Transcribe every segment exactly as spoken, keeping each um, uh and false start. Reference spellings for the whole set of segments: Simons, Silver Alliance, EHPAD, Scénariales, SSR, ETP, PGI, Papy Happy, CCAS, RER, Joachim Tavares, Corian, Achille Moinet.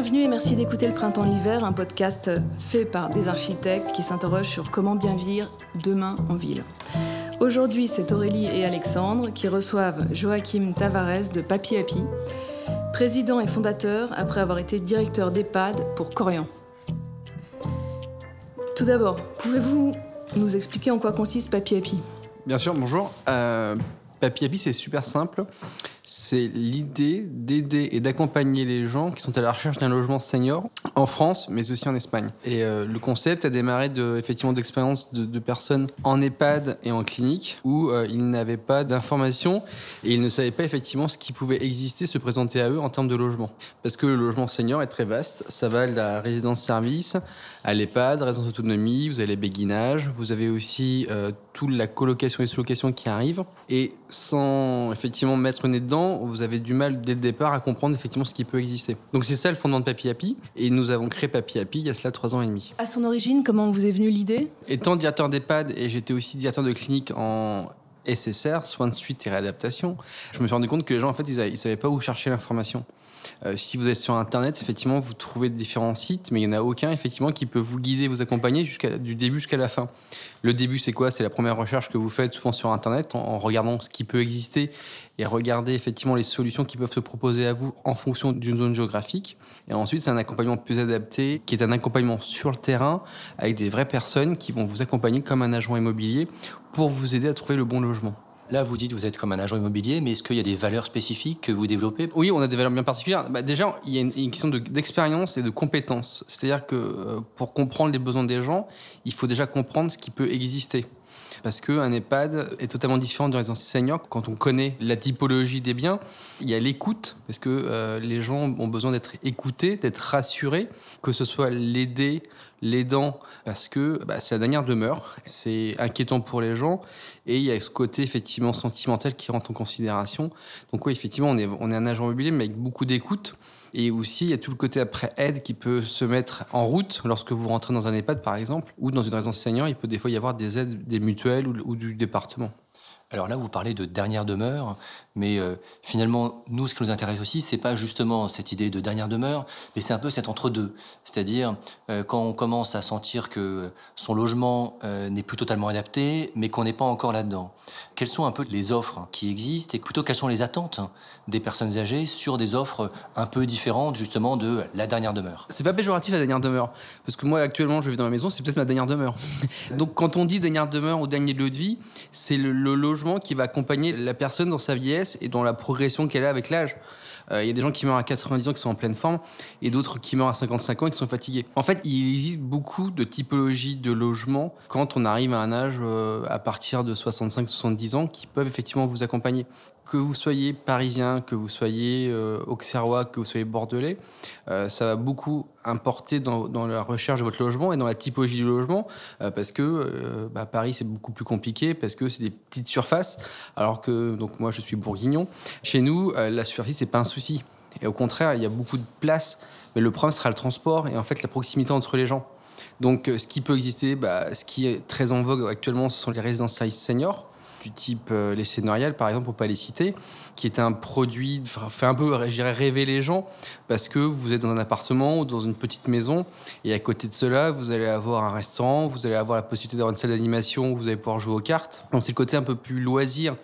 Bienvenue et merci d'écouter Le Printemps de l'Hiver, un podcast fait par des architectes qui s'interrogent sur comment bien vivre demain en ville. Aujourd'hui, c'est Aurélie et Alexandre qui reçoivent Joachim Tavares de Papy Happy, président et fondateur après avoir été directeur d'EHPAD pour Corian. Tout d'abord, pouvez-vous nous expliquer en quoi consiste Papy Happy ? Bien sûr, bonjour. Euh, Papy Happy, c'est super simple. C'est l'idée d'aider et d'accompagner les gens qui sont à la recherche d'un logement senior en France, mais aussi en Espagne. Et euh, le concept a démarré de, effectivement d'expériences de, de personnes en EHPAD et en clinique où euh, ils n'avaient pas d'informations et ils ne savaient pas effectivement ce qui pouvait exister, se présenter à eux en termes de logement. Parce que le logement senior est très vaste. Ça va de la résidence-service à l'EHPAD, résidence autonomie, vous avez les béguinages, vous avez aussi euh, toute la colocation et sous-location qui arrive. Et sans effectivement mettre le nez dedans, vous avez du mal dès le départ à comprendre effectivement ce qui peut exister. Donc c'est ça le fondement de Papy Happy, et nous avons créé Papy Happy il y a cela trois ans et demi. À son origine, comment vous est venue l'idée ? Étant directeur d'EHPAD et j'étais aussi directeur de clinique en S S R, soins de suite et réadaptation, je me suis rendu compte que les gens en fait ils, avaient, ils savaient pas où chercher l'information. Euh, si vous êtes sur internet, effectivement vous trouvez différents sites, mais il n'y en a aucun effectivement qui peut vous guider, vous accompagner jusqu'à, du début jusqu'à la fin. Le début c'est quoi ? C'est la première recherche que vous faites souvent sur internet en, en regardant ce qui peut exister et regarder effectivement les solutions qui peuvent se proposer à vous en fonction d'une zone géographique. Et ensuite, c'est un accompagnement plus adapté, qui est un accompagnement sur le terrain, avec des vraies personnes qui vont vous accompagner comme un agent immobilier pour vous aider à trouver le bon logement. Là, vous dites que vous êtes comme un agent immobilier, mais est-ce qu'il y a des valeurs spécifiques que vous développez ? Oui, on a des valeurs bien particulières. Bah, déjà, il y a une, une question de, d'expérience et de compétence. C'est-à-dire que euh, pour comprendre les besoins des gens, il faut déjà comprendre ce qui peut exister. Parce qu'un EHPAD est totalement différent d'une résidence senior. Quand on connaît la typologie des biens, il y a l'écoute, parce que euh, les gens ont besoin d'être écoutés, d'être rassurés, que ce soit l'aider, l'aidant, parce que bah, c'est la dernière demeure. C'est inquiétant pour les gens et il y a ce côté effectivement sentimental qui rentre en considération. Donc oui, effectivement, on est, on est un agent immobilier, mais avec beaucoup d'écoute. Et aussi, il y a tout le côté après-aide qui peut se mettre en route lorsque vous rentrez dans un EHPAD, par exemple, ou dans une résidence senior, il peut des fois y avoir des aides des mutuelles ou, ou du département. Alors là, vous parlez de dernière demeure, mais euh, finalement, nous, ce qui nous intéresse aussi, c'est pas justement cette idée de dernière demeure, mais c'est un peu cet entre-deux. C'est-à-dire, euh, quand on commence à sentir que son logement euh, n'est plus totalement adapté, mais qu'on n'est pas encore là-dedans. Quelles sont un peu les offres qui existent, et plutôt quelles sont les attentes des personnes âgées sur des offres un peu différentes, justement, de la dernière demeure ? C'est pas péjoratif, la dernière demeure, parce que moi, actuellement, je vis dans ma maison, c'est peut-être ma dernière demeure. Donc, quand on dit dernière demeure ou dernier lieu de vie, c'est le, le logement qui va accompagner la personne dans sa vieillesse et dans la progression qu'elle a avec l'âge. Il euh, y a des gens qui meurent à quatre-vingt-dix ans qui sont en pleine forme et d'autres qui meurent à cinquante-cinq ans et qui sont fatigués. En fait, il existe beaucoup de typologies de logements quand on arrive à un âge euh, à partir de soixante-cinq à soixante-dix ans qui peuvent effectivement vous accompagner. Que vous soyez parisien, que vous soyez euh, auxerrois, que vous soyez bordelais, euh, ça va beaucoup importer dans, dans la recherche de votre logement et dans la typologie du logement, euh, parce que euh, bah, Paris c'est beaucoup plus compliqué, parce que c'est des petites surfaces, alors que donc moi je suis bourguignon. Chez nous, euh, la superficie c'est pas un souci, et au contraire il y a beaucoup de place, mais le problème sera le transport et en fait la proximité entre les gens. Donc euh, ce qui peut exister, bah, ce qui est très en vogue actuellement, ce sont les résidences seniors. Du type euh, les Scénariales, par exemple, pour ne pas les citer, qui est un produit qui fait un peu, je dirais, rêver les gens, parce que vous êtes dans un appartement ou dans une petite maison, et à côté de cela, vous allez avoir un restaurant, vous allez avoir la possibilité d'avoir une salle d'animation où vous allez pouvoir jouer aux cartes. Donc c'est le côté un peu plus loisir,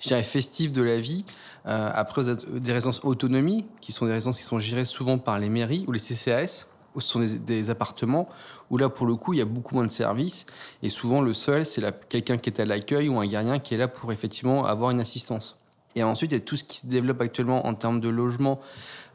je dirais, festif de la vie. Euh, après, vous avez des résidences autonomie, qui sont des résidences qui sont gérées souvent par les mairies ou les C C A S. Ce sont des, des appartements où là, pour le coup, il y a beaucoup moins de services. Et souvent, le seul, c'est la, quelqu'un qui est à l'accueil ou un gardien qui est là pour effectivement avoir une assistance. Et ensuite, il y a tout ce qui se développe actuellement en termes de logement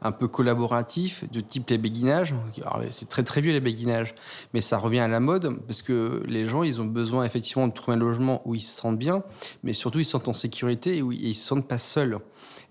un peu collaboratif, de type les béguinages. Alors, c'est très, très vieux, les béguinages, mais ça revient à la mode parce que les gens, ils ont besoin effectivement de trouver un logement où ils se sentent bien, mais surtout, ils se sentent en sécurité et où ils ne se sentent pas seuls.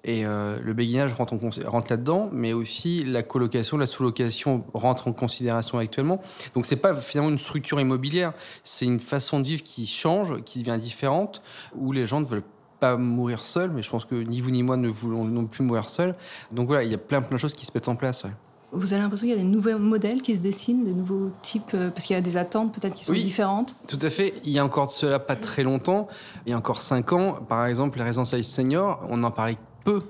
Et euh, le béguinage rentre, rentre là-dedans, mais aussi la colocation, la sous-location rentre en considération actuellement. Donc, ce n'est pas finalement une structure immobilière, c'est une façon de vivre qui change, qui devient différente, où les gens ne veulent pas mourir seuls, mais je pense que ni vous ni moi ne voulons non plus mourir seuls. Donc voilà, il y a plein, plein de choses qui se mettent en place. Ouais. Vous avez l'impression qu'il y a des nouveaux modèles qui se dessinent, des nouveaux types, parce qu'il y a des attentes peut-être qui sont oui, différentes. Tout à fait. Il y a encore de cela pas très longtemps, il y a encore cinq ans, par exemple, les résidences seniors, on en parlait peu.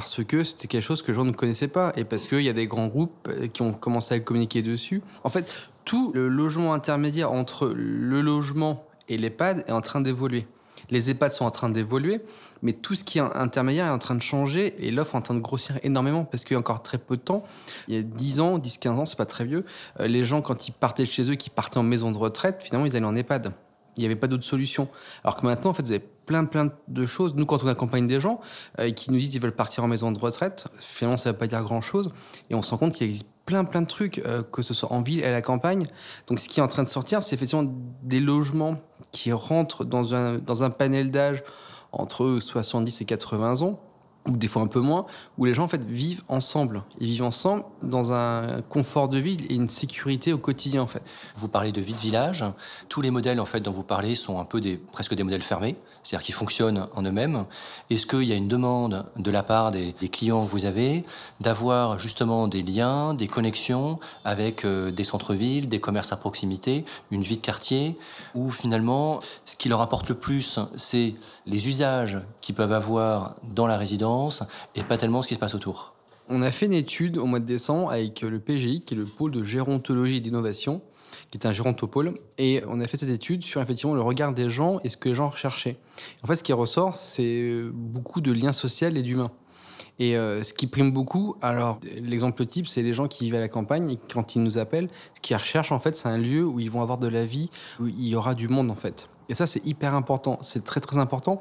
parce que c'était quelque chose que les gens ne connaissaient pas et parce qu'il y a des grands groupes qui ont commencé à communiquer dessus. En fait, tout le logement intermédiaire entre le logement et l'EHPAD est en train d'évoluer. Les EHPAD sont en train d'évoluer, mais tout ce qui est intermédiaire est en train de changer et l'offre est en train de grossir énormément parce qu'il y a encore très peu de temps. Il y a dix ans, dix, quinze ans, c'est pas très vieux. Les gens, quand ils partaient de chez eux, qui partaient en maison de retraite, finalement, ils allaient en EHPAD. Il n'y avait pas d'autre solution. Alors que maintenant, en fait, vous avez plein, plein de choses. Nous, quand on accompagne des gens euh, qui nous disent qu'ils veulent partir en maison de retraite, finalement, ça ne veut pas dire grand-chose. Et on se rend compte qu'il existe plein, plein de trucs, euh, que ce soit en ville et à la campagne. Donc, ce qui est en train de sortir, c'est effectivement des logements qui rentrent dans un, dans un panel d'âge entre soixante-dix et quatre-vingts ans, ou des fois un peu moins, où les gens, en fait, vivent ensemble. Ils vivent ensemble dans un confort de vie et une sécurité au quotidien, en fait. Vous parlez de vie de village. Tous les modèles, en fait, dont vous parlez sont un peu des, presque des modèles fermés, c'est-à-dire qu'ils fonctionnent en eux-mêmes. Est-ce qu'il y a une demande de la part des, des clients que vous avez d'avoir, justement, des liens, des connexions avec euh, des centres-villes, des commerces à proximité, une vie de quartier, où, finalement, ce qui leur apporte le plus, c'est les usages qu'ils peuvent avoir dans la résidence et pas tellement ce qui se passe autour. On a fait une étude au mois de décembre avec le P G I, qui est le pôle de gérontologie et d'innovation, qui est un gérontopôle, et on a fait cette étude sur effectivement le regard des gens et ce que les gens recherchaient. En fait, ce qui ressort, c'est beaucoup de liens sociaux et d'humains. Et euh, ce qui prime beaucoup, alors l'exemple type, c'est les gens qui vivent à la campagne et quand ils nous appellent, ce qu'ils recherchent, en fait, c'est un lieu où ils vont avoir de la vie, où il y aura du monde, en fait. Et ça, c'est hyper important, c'est très très important.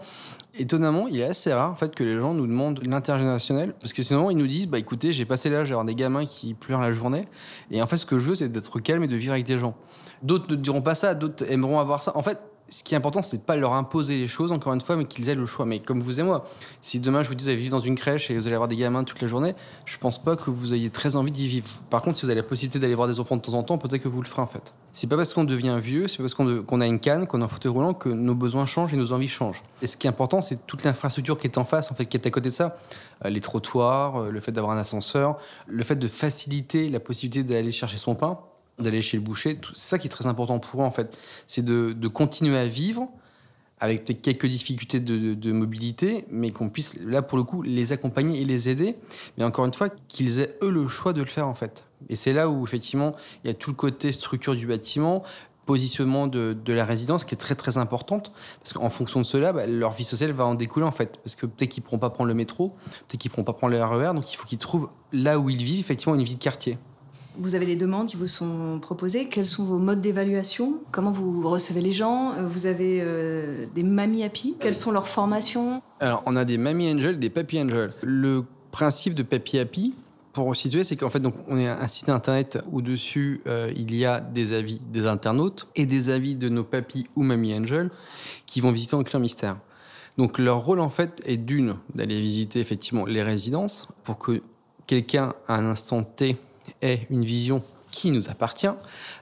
Étonnamment, il est assez rare en fait que les gens nous demandent l'intergénérationnel, parce que sinon ils nous disent bah écoutez, j'ai passé l'âge d'avoir des gamins qui pleurent la journée, et en fait ce que je veux c'est d'être calme et de vivre avec des gens. D'autres ne diront pas ça, d'autres aimeront avoir ça. En fait, ce qui est important, c'est de pas leur imposer les choses, encore une fois, mais qu'ils aient le choix. Mais comme vous et moi, si demain je vous dis vous allez vivre dans une crèche et vous allez avoir des gamins toute la journée, je pense pas que vous ayez très envie d'y vivre. Par contre, si vous avez la possibilité d'aller voir des enfants de temps en temps, peut-être que vous le ferez en fait. C'est pas parce qu'on devient vieux, c'est pas parce qu'on, de, qu'on a une canne, qu'on a un fauteuil roulant que nos besoins changent et nos envies changent. Et ce qui est important, c'est toute l'infrastructure qui est en face, en fait, qui est à côté de ça. Les trottoirs, le fait d'avoir un ascenseur, le fait de faciliter la possibilité d'aller chercher son pain, d'aller chez le boucher, tout, c'est ça qui est très important pour eux en fait, c'est de, de continuer à vivre avec peut-être quelques difficultés de, de, de mobilité, mais qu'on puisse là pour le coup les accompagner et les aider, mais encore une fois qu'ils aient eux le choix de le faire en fait. Et c'est là où effectivement il y a tout le côté structure du bâtiment, positionnement de, de la résidence qui est très très importante, parce qu'en fonction de cela, bah, leur vie sociale va en découler en fait, parce que peut-être qu'ils ne pourront pas prendre le métro, peut-être qu'ils ne pourront pas prendre le R E R, donc il faut qu'ils trouvent là où ils vivent effectivement une vie de quartier. Vous avez des demandes qui vous sont proposées. Quels sont vos modes d'évaluation ? Comment vous recevez les gens ? Vous avez euh, des Mamie Happy ? Quelles sont leurs formations ? Alors, on a des Mamie Angel, des Papy Angel. Le principe de Papy Happy, pour situer, c'est qu'en fait, donc, on est un site internet où dessus, euh, il y a des avis des internautes et des avis de nos Papy ou Mamie Angel qui vont visiter en client mystère. Donc, leur rôle, en fait, est d'une, d'aller visiter effectivement les résidences pour que quelqu'un, à un instant T, est une vision qui nous appartient,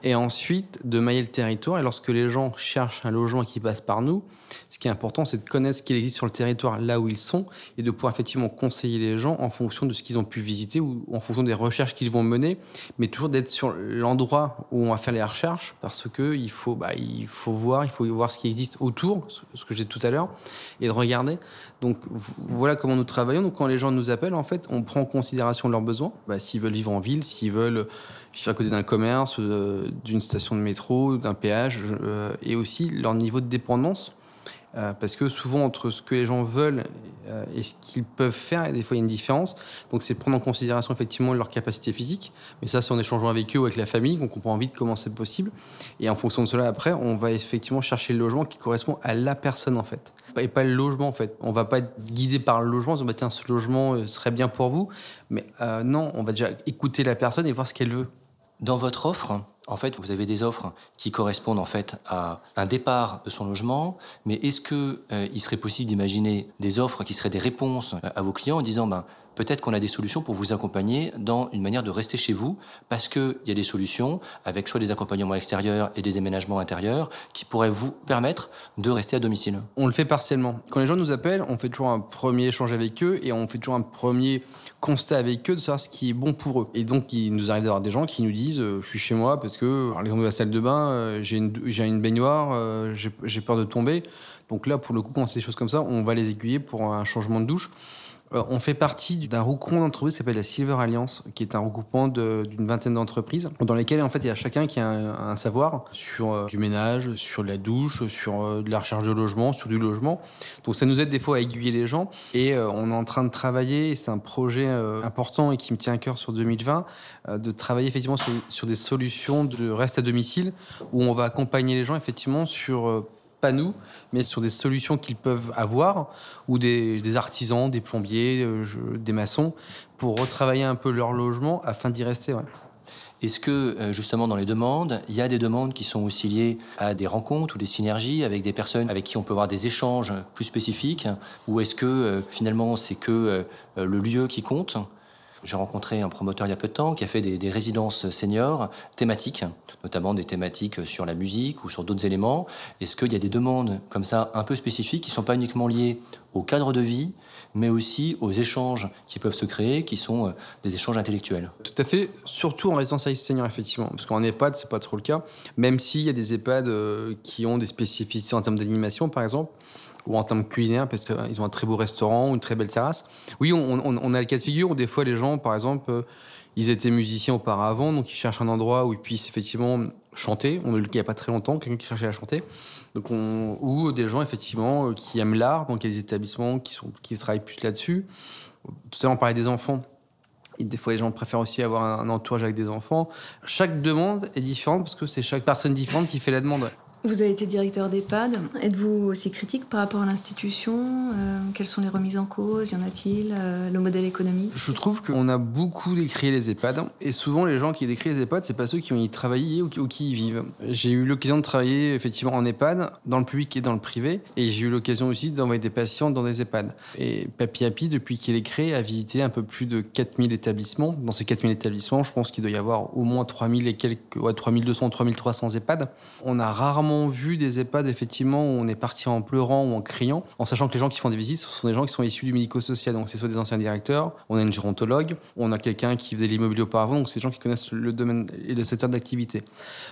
et ensuite de mailler le territoire. Et lorsque les gens cherchent un logement qui passe par nous, ce qui est important, c'est de connaître ce qu'il existe sur le territoire, là où ils sont, et de pouvoir effectivement conseiller les gens en fonction de ce qu'ils ont pu visiter ou en fonction des recherches qu'ils vont mener, mais toujours d'être sur l'endroit où on va faire les recherches, parce qu'il faut, bah, il faut voir, il faut voir ce qui existe autour, ce que j'ai dit tout à l'heure, et de regarder. Donc voilà comment nous travaillons. Donc quand les gens nous appellent, en fait, on prend en considération leurs besoins. Bah, s'ils veulent vivre en ville, s'ils veulent vivre à côté d'un commerce, euh, d'une station de métro, d'un péage, euh, et aussi leur niveau de dépendance. Euh, parce que souvent, entre ce que les gens veulent euh, et ce qu'ils peuvent faire, des fois, il y a une différence. Donc c'est prendre en considération effectivement leur capacité physique. Mais ça, c'est en échangeant avec eux ou avec la famille qu'on comprend vite comment c'est possible. Et en fonction de cela, après, on va effectivement chercher le logement qui correspond à la personne, en fait. Et pas le logement, en fait. On va pas être guidé par le logement, on se dit, tiens, ce logement serait bien pour vous. Mais euh, non, on va déjà écouter la personne et voir ce qu'elle veut. Dans votre offre, en fait, vous avez des offres qui correspondent en fait à un départ de son logement, mais est-ce que euh, il serait possible d'imaginer des offres qui seraient des réponses à vos clients en disant ben peut-être qu'on a des solutions pour vous accompagner dans une manière de rester chez vous, parce qu'il y a des solutions avec soit des accompagnements extérieurs et des aménagements intérieurs qui pourraient vous permettre de rester à domicile. On le fait partiellement. Quand les gens nous appellent, on fait toujours un premier échange avec eux et on fait toujours un premier constat avec eux de savoir ce qui est bon pour eux. Et donc, il nous arrive d'avoir des gens qui nous disent euh, « je suis chez moi parce que, par exemple, de la salle de bain, euh, j'ai, une, j'ai une baignoire, euh, j'ai, j'ai peur de tomber ». Donc là, pour le coup, quand c'est des choses comme ça, on va les aiguiller pour un changement de douche. On fait partie d'un regroupement d'entreprises qui s'appelle la Silver Alliance, qui est un regroupement de, d'une vingtaine d'entreprises, dans lesquelles en fait, il y a chacun qui a un, un savoir sur euh, du ménage, sur la douche, sur euh, de la recherche de logement, sur du logement. Donc ça nous aide des fois à aiguiller les gens. Et euh, on est en train de travailler, et c'est un projet euh, important et qui me tient à cœur sur deux mille vingt, euh, de travailler effectivement sur, sur des solutions de reste à domicile, où on va accompagner les gens effectivement sur... Euh, pas nous, mais sur des solutions qu'ils peuvent avoir, ou des, des artisans, des plombiers, euh, des maçons, pour retravailler un peu leur logement afin d'y rester. Ouais. Est-ce que, justement, dans les demandes, il y a des demandes qui sont aussi liées à des rencontres ou des synergies avec des personnes avec qui on peut avoir des échanges plus spécifiques, ou est-ce que, finalement, c'est que le lieu qui compte ? J'ai rencontré un promoteur il y a peu de temps qui a fait des, des résidences seniors thématiques, notamment des thématiques sur la musique ou sur d'autres éléments. Est-ce qu'il y a des demandes comme ça un peu spécifiques qui ne sont pas uniquement liées au cadre de vie, mais aussi aux échanges qui peuvent se créer, qui sont des échanges intellectuels? Tout à fait, surtout en résidence senior, effectivement, parce qu'en EHPAD, ce n'est pas trop le cas, même s'il y a des EHPAD qui ont des spécificités en termes d'animation, par exemple, ou en termes culinaires, parce qu'ils ont un très beau restaurant ou une très belle terrasse. Oui, on, on, on a le cas de figure où des fois, les gens, par exemple, ils étaient musiciens auparavant, donc ils cherchent un endroit où ils puissent effectivement chanter. On a eu le cas il n'y a pas très longtemps, quelqu'un qui cherchait à chanter. Donc on, ou des gens, effectivement, qui aiment l'art, donc il y a des établissements qui, sont, qui travaillent plus là-dessus. Tout à l'heure, on parlait des enfants. Et des fois, les gens préfèrent aussi avoir un entourage avec des enfants. Chaque demande est différente, parce que c'est chaque personne différente qui fait la demande. Vous avez été directeur d'EHPAD. Êtes-vous aussi critique par rapport à l'institution ? euh, Quelles sont les remises en cause ? Y en a-t-il ? euh, Le modèle économique ? Je trouve qu'on a beaucoup décrié les EHPAD. Et souvent, les gens qui décrient les EHPAD, c'est pas ceux qui ont y travaillé ou qui, ou qui y vivent. J'ai eu l'occasion de travailler effectivement en EHPAD, dans le public et dans le privé. Et j'ai eu l'occasion aussi d'envoyer des patients dans des EHPAD. Et Papy Happy, depuis qu'il est créé, a visité un peu plus de quatre mille établissements. Dans ces quatre mille établissements, je pense qu'il doit y avoir au moins trois mille et quelques, ouais, trois mille deux cents, trois mille trois cents EHPAD. On a rarement vu des EHPAD effectivement où on est parti en pleurant ou en criant, en sachant que les gens qui font des visites, ce sont des gens qui sont issus du médico-social, donc c'est soit des anciens directeurs, on a une gérontologue, on a quelqu'un qui faisait l'immobilier auparavant, donc c'est des gens qui connaissent le domaine et le secteur d'activité.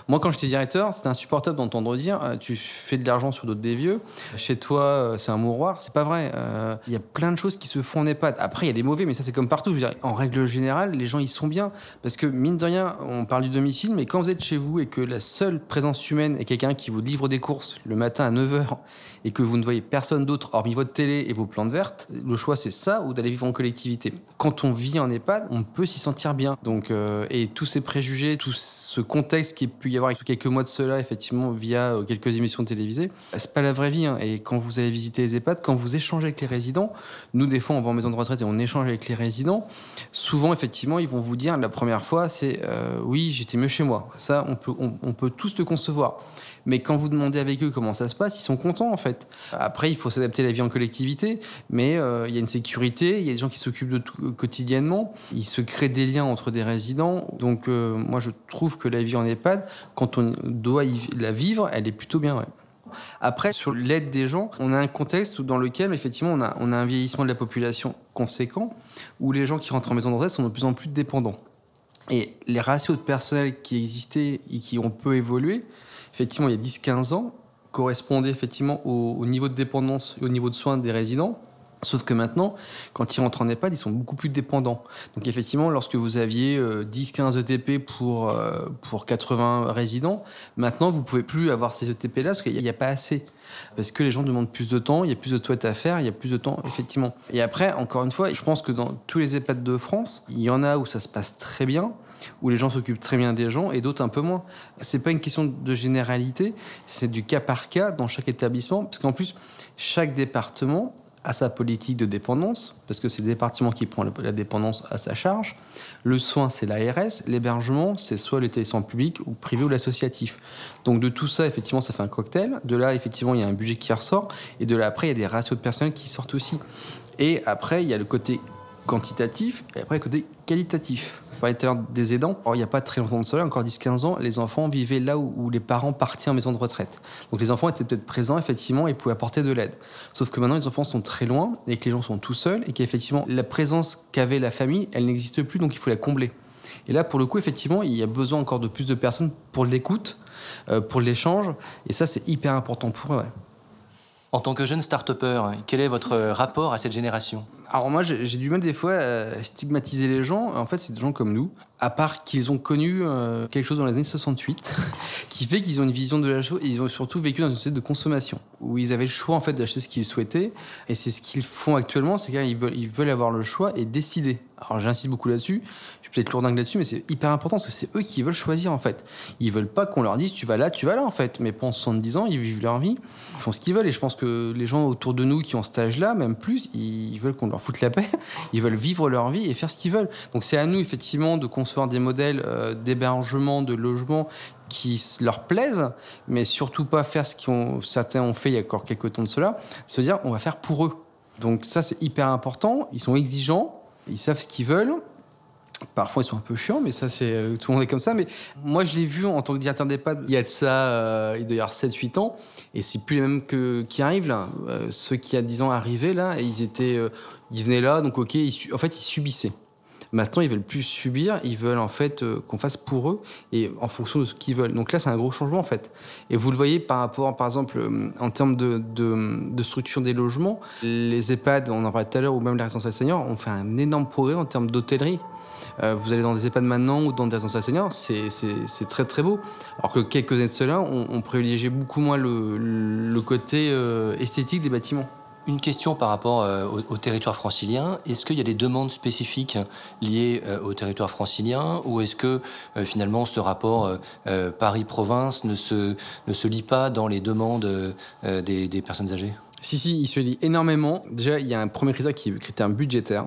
Moi, quand j'étais directeur, c'était insupportable d'entendre dire tu fais de l'argent sur d'autres des vieux, chez toi c'est un mouroir. C'est pas vrai. Euh, y a plein de choses qui se font en EHPAD. Après, il y a des mauvais, mais ça c'est comme partout. Je veux dire, en règle générale, les gens ils sont bien, parce que mine de rien, on parle du domicile, mais quand vous êtes chez vous et que la seule présence humaine est quelqu'un qui vous livre des courses le matin à neuf heures et que vous ne voyez personne d'autre hormis votre télé et vos plantes vertes, le choix c'est ça ou d'aller vivre en collectivité. Quand on vit en EHPAD, on peut s'y sentir bien. Donc, euh, et tous ces préjugés, tout ce contexte qui a pu y avoir avec quelques mois de cela, effectivement, via quelques émissions télévisées, c'est pas la vraie vie. Hein. Et quand vous allez visiter les EHPAD, quand vous échangez avec les résidents, nous des fois on va en maison de retraite et on échange avec les résidents, souvent effectivement ils vont vous dire la première fois c'est euh, oui j'étais mieux chez moi. Ça on peut, on, on peut tous le concevoir. Mais quand vous demandez avec eux comment ça se passe, ils sont contents en fait. Après, il faut s'adapter à la vie en collectivité, mais euh, il y a une sécurité, il y a des gens qui s'occupent de tout quotidiennement, il se crée des liens entre des résidents. Donc euh, moi, je trouve que la vie en EHPAD, quand on doit y, la vivre, elle est plutôt bien, ouais. Après, sur l'aide des gens, on a un contexte dans lequel, effectivement, on a, on a un vieillissement de la population conséquent, où les gens qui rentrent en maison de retraite sont de plus en plus dépendants. Et les ratios de personnel qui existaient et qui ont peu évolué, effectivement, il y a dix à quinze ans, correspondait effectivement au, au niveau de dépendance et au niveau de soins des résidents. Sauf que maintenant, quand ils rentrent en EHPAD, ils sont beaucoup plus dépendants. Donc effectivement, lorsque vous aviez euh, dix à quinze E T P pour, euh, pour quatre-vingts résidents, maintenant, vous ne pouvez plus avoir ces E T P-là parce qu'il n'y a, a pas assez. Parce que les gens demandent plus de temps, il y a plus de toilettes à faire, il y a plus de temps, effectivement. Et après, encore une fois, je pense que dans tous les EHPAD de France, il y en a où ça se passe très bien, où les gens s'occupent très bien des gens et d'autres un peu moins. C'est pas une question de généralité, c'est du cas par cas dans chaque établissement, parce qu'en plus, chaque département a sa politique de dépendance, parce que c'est le département qui prend la dépendance à sa charge. Le soin, c'est l'A R S. L'hébergement, c'est soit l'établissement public ou privé ou l'associatif. Donc de tout ça, effectivement, ça fait un cocktail. De là, effectivement, il y a un budget qui ressort. Et de là, après, il y a des ratios de personnel qui sortent aussi. Et après, il y a le côté quantitatif et après le côté qualitatif. Je parlais tout à l'heure des aidants. Alors, il n'y a pas très longtemps de cela, encore dix à quinze ans, les enfants vivaient là où, où les parents partaient en maison de retraite. Donc les enfants étaient peut-être présents, effectivement, et pouvaient apporter de l'aide. Sauf que maintenant, les enfants sont très loin et que les gens sont tout seuls et qu'effectivement, la présence qu'avait la famille, elle n'existe plus, donc il faut la combler. Et là, pour le coup, effectivement, il y a besoin encore de plus de personnes pour l'écoute, euh, pour l'échange. Et ça, c'est hyper important pour eux, ouais. En tant que jeune start-upper, quel est votre rapport à cette génération ? Alors moi, j'ai, j'ai du mal des fois à stigmatiser les gens. En fait, c'est des gens comme nous, à part qu'ils ont connu euh, quelque chose dans les années soixante-huit, qui fait qu'ils ont une vision de la chose. Et ils ont surtout vécu dans une société de consommation, où ils avaient le choix en fait, d'acheter ce qu'ils souhaitaient. Et c'est ce qu'ils font actuellement, c'est qu'ils veulent, ils veulent avoir le choix et décider. Alors j'insiste beaucoup là-dessus, je suis peut-être lourdingue là-dessus, mais c'est hyper important parce que c'est eux qui veulent choisir en fait. Ils veulent pas qu'on leur dise tu vas là, tu vas là en fait. Mais pendant soixante-dix ans, ils vivent leur vie, ils font ce qu'ils veulent. Et je pense que les gens autour de nous qui ont cet âge-là, même plus, ils veulent qu'on leur foute la paix. Ils veulent vivre leur vie et faire ce qu'ils veulent. Donc c'est à nous effectivement de concevoir des modèles euh, d'hébergement, de logement qui leur plaisent, mais surtout pas faire ce que certains ont fait il y a encore quelques temps de cela, se dire on va faire pour eux. Donc ça c'est hyper important, ils sont exigeants. Ils savent ce qu'ils veulent. Parfois, ils sont un peu chiants, mais ça, c'est... tout le monde est comme ça. Mais moi, je l'ai vu en tant que directeur d'EHPAD, il y a de ça, euh, il doit y avoir sept huit ans, et c'est plus les mêmes que... qui arrivent, là. Euh, ceux qui, à dix ans, arrivaient, là, et ils étaient... Euh, ils venaient là, donc OK, ils su... en fait, ils subissaient. Maintenant, ils veulent plus subir, ils veulent, en fait, euh, qu'on fasse pour eux, et en fonction de ce qu'ils veulent. Donc là, c'est un gros changement, en fait. Et vous le voyez par rapport, par exemple, en termes de, de, de structure des logements, les EHPAD, on en parlait tout à l'heure, ou même les résidences seniors, ont fait un énorme progrès en termes d'hôtellerie. Euh, vous allez dans des EHPAD maintenant ou dans des résidences seniors, c'est, c'est, c'est très, très beau. Alors que quelques années de cela, on, on privilégiait beaucoup moins le, le côté euh, esthétique des bâtiments. Une question par rapport euh, au, au territoire francilien. Est-ce qu'il y a des demandes spécifiques liées euh, au territoire francilien ou est-ce que euh, finalement ce rapport euh, euh, Paris-Province ne se, ne se lie pas dans les demandes euh, des, des personnes âgées ? Si, si, il se lie énormément. Déjà, il y a un premier critère qui est le critère budgétaire.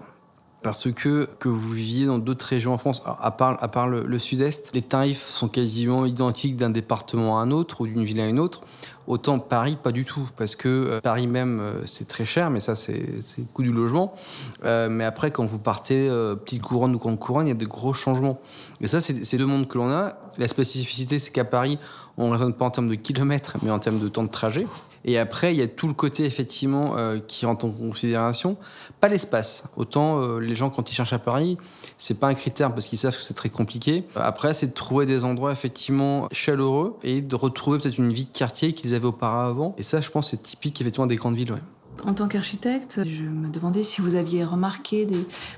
Parce que, que vous viviez dans d'autres régions en France, alors à part, à part le, le sud-est, les tarifs sont quasiment identiques d'un département à un autre ou d'une ville à une autre. Autant Paris, pas du tout. Parce que euh, Paris même, euh, c'est très cher, mais ça, c'est, c'est le coût du logement. Euh, mais après, quand vous partez euh, petite couronne ou grande couronne, il y a de gros changements. Et ça, c'est, c'est deux mondes que l'on a. La spécificité, c'est qu'à Paris, on ne raisonne pas en termes de kilomètres, mais en termes de temps de trajet. Et après, il y a tout le côté, effectivement, euh, qui rentre en considération. Pas l'espace. Autant euh, les gens, quand ils cherchent à Paris, c'est pas un critère parce qu'ils savent que c'est très compliqué. Après, c'est de trouver des endroits, effectivement, chaleureux et de retrouver peut-être une vie de quartier qu'ils avaient auparavant. Et ça, je pense, c'est typique, effectivement, des grandes villes, ouais. En tant qu'architecte, je me demandais si vous aviez remarqué des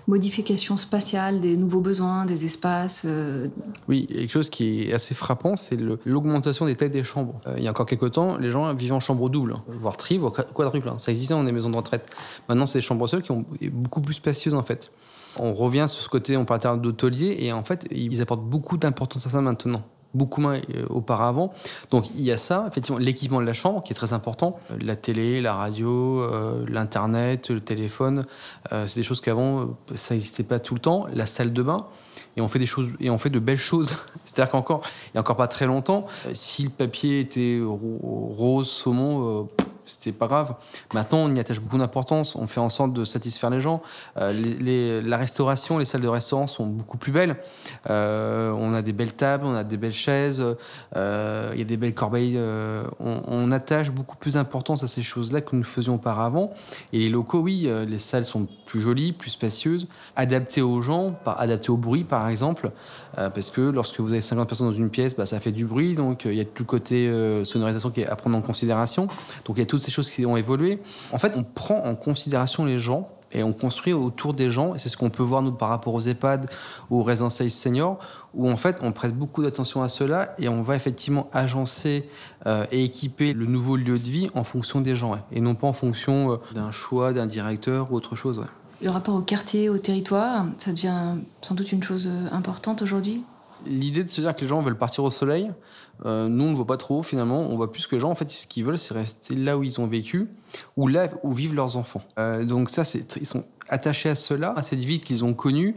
modifications spatiales, des nouveaux besoins, des espaces. Euh... Oui, quelque chose qui est assez frappant, c'est le, l'augmentation des tailles des chambres. Euh, il y a encore quelques temps, les gens vivaient en chambre double, voire triple, voire quadruple. Ça existait dans les maisons de retraite. Maintenant, c'est des chambres seules qui sont beaucoup plus spacieuses en fait. On revient sur ce côté, on parle d'hôtelier, et en fait, ils apportent beaucoup d'importance à ça maintenant. Beaucoup moins auparavant. Donc il y a ça, effectivement, l'équipement de la chambre qui est très important. La télé, la radio, euh, l'internet, le téléphone, euh, c'est des choses qu'avant, ça n'existait pas tout le temps. La salle de bain, et on fait des choses, et on fait de belles choses. C'est-à-dire qu'encore, il n'y a encore pas très longtemps, si le papier était rose, saumon, euh, c'était pas grave. Maintenant, on y attache beaucoup d'importance. On fait en sorte de satisfaire les gens. Euh, les, les, la restauration, les salles de restaurant sont beaucoup plus belles. Euh, on a des belles tables, on a des belles chaises, euh, il y a des belles corbeilles. Euh, on, on attache beaucoup plus d'importance à ces choses-là que nous faisions auparavant. Et les locaux, oui, euh, les salles sont plus jolies, plus spacieuses, adaptées aux gens, par, adaptées au bruit, par exemple. Euh, parce que lorsque vous avez cinquante personnes dans une pièce, bah, ça fait du bruit. Donc, il euh, y a tout le côté euh, sonorisation qui est à prendre en considération. Donc, il y a tout toutes ces choses qui ont évolué. En fait, on prend en considération les gens et on construit autour des gens. Et c'est ce qu'on peut voir, nous, par rapport aux EHPAD ou aux résidences seniors, où, en fait, on prête beaucoup d'attention à cela et on va effectivement agencer euh, et équiper le nouveau lieu de vie en fonction des gens, ouais, et non pas en fonction euh, d'un choix, d'un directeur ou autre chose. Ouais. Le rapport au quartier, au territoire, ça devient sans doute une chose importante aujourd'hui ? L'idée de se dire que les gens veulent partir au soleil, euh, nous on ne voit pas trop finalement, on voit plus que les gens en fait ce qu'ils veulent c'est rester là où ils ont vécu ou là où vivent leurs enfants. Euh, donc ça c'est, ils sont attachés à cela, à cette vie qu'ils ont connue,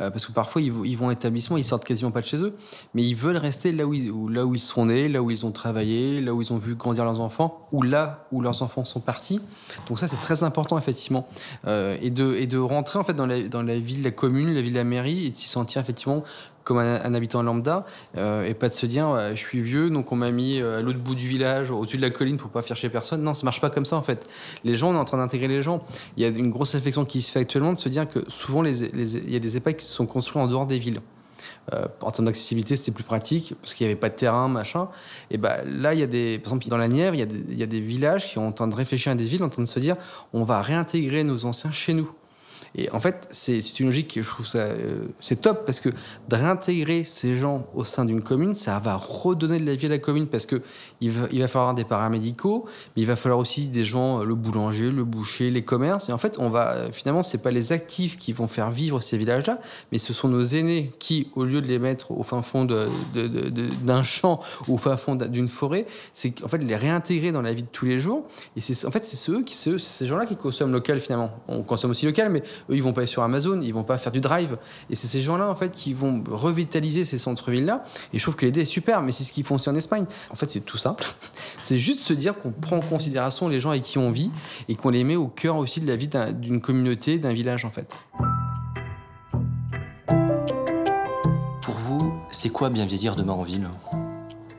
euh, parce que parfois ils, ils vont en établissement, ils sortent quasiment pas de chez eux, mais ils veulent rester là où ils, là où ils sont nés, là où ils ont travaillé, là où ils ont vu grandir leurs enfants ou là où leurs enfants sont partis. Donc ça c'est très important effectivement, euh, et de et de rentrer en fait dans la dans la vie de la commune, la vie de la mairie et de s'y sentir effectivement comme un, un habitant lambda, euh, et pas de se dire ouais, je suis vieux donc on m'a mis à l'autre bout du village au-dessus de la colline pour pas faire chier personne. Non, ça marche pas comme ça en fait. Les gens, on est en train d'intégrer les gens. Il y a une grosse réflexion qui se fait actuellement de se dire que souvent les, les, il y a des EHPAD qui se sont construits en dehors des villes. Euh, en termes d'accessibilité, c'était plus pratique parce qu'il n'y avait pas de terrain, machin. Et ben bah, là, il y a des, par exemple, dans la Nièvre, il y a des, il y a des villages qui sont en train de réfléchir à des villes, en train de se dire on va réintégrer nos anciens chez nous. Et en fait, c'est, c'est une logique que je trouve ça, euh, c'est top, parce que de réintégrer ces gens au sein d'une commune, ça va redonner de la vie à la commune, parce que il va, il va falloir des paramédicaux, mais il va falloir aussi des gens, le boulanger, le boucher, les commerces. Et en fait, on va, finalement, c'est pas les actifs qui vont faire vivre ces villages-là, mais ce sont nos aînés qui, au lieu de les mettre au fin fond de, de, de, de, d'un champ ou au fin fond d'une forêt, c'est en fait les réintégrer dans la vie de tous les jours. Et c'est, en fait, c'est ceux qui, c'est ces gens-là qui consomment local finalement. On consomme aussi local, mais eux, ils vont pas aller sur Amazon, ils vont pas faire du drive. Et c'est ces gens-là en fait qui vont revitaliser ces centres-villes-là. Et je trouve que l'idée est super, mais c'est ce qu'ils font aussi en Espagne. En fait, c'est tout simple. C'est juste se dire qu'on prend en considération les gens avec qui on vit et qu'on les met au cœur aussi de la vie d'un, d'une communauté, d'un village en fait. Pour vous, c'est quoi bien vieillir demain en ville ?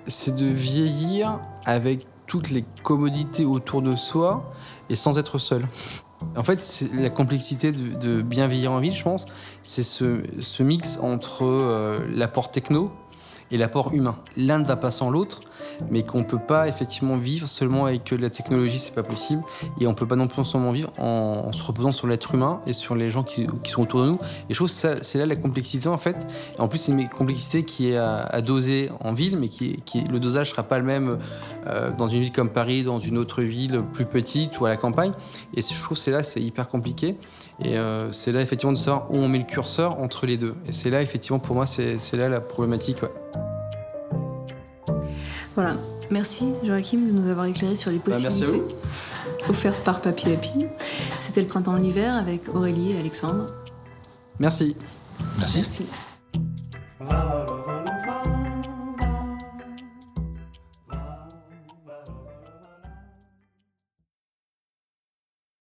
C'est de vieillir avec toutes les commodités autour de soi et sans être seul. En fait, c'est la complexité de, de bien vieillir en ville, je pense, c'est ce, ce mix entre euh, l'apport techno et l'apport humain. L'un ne va pas sans l'autre, mais qu'on ne peut pas effectivement vivre seulement avec la technologie, c'est pas possible. Et on ne peut pas non plus seulement vivre en, en se reposant sur l'être humain et sur les gens qui, qui sont autour de nous. Et je trouve que ça, c'est là la complexité en fait. Et en plus, c'est une complexité qui est à, à doser en ville, mais qui, qui, le dosage ne sera pas le même euh, dans une ville comme Paris, dans une autre ville plus petite ou à la campagne. Et je trouve que c'est là, c'est hyper compliqué. Et euh, c'est là effectivement de savoir où on met le curseur entre les deux. Et c'est là effectivement pour moi, c'est, c'est là la problématique. Ouais. Voilà, merci Joachim de nous avoir éclairé sur les possibilités offertes par Papy Happy. C'était le printemps de l'hiver avec Aurélie et Alexandre. Merci. Merci. Merci.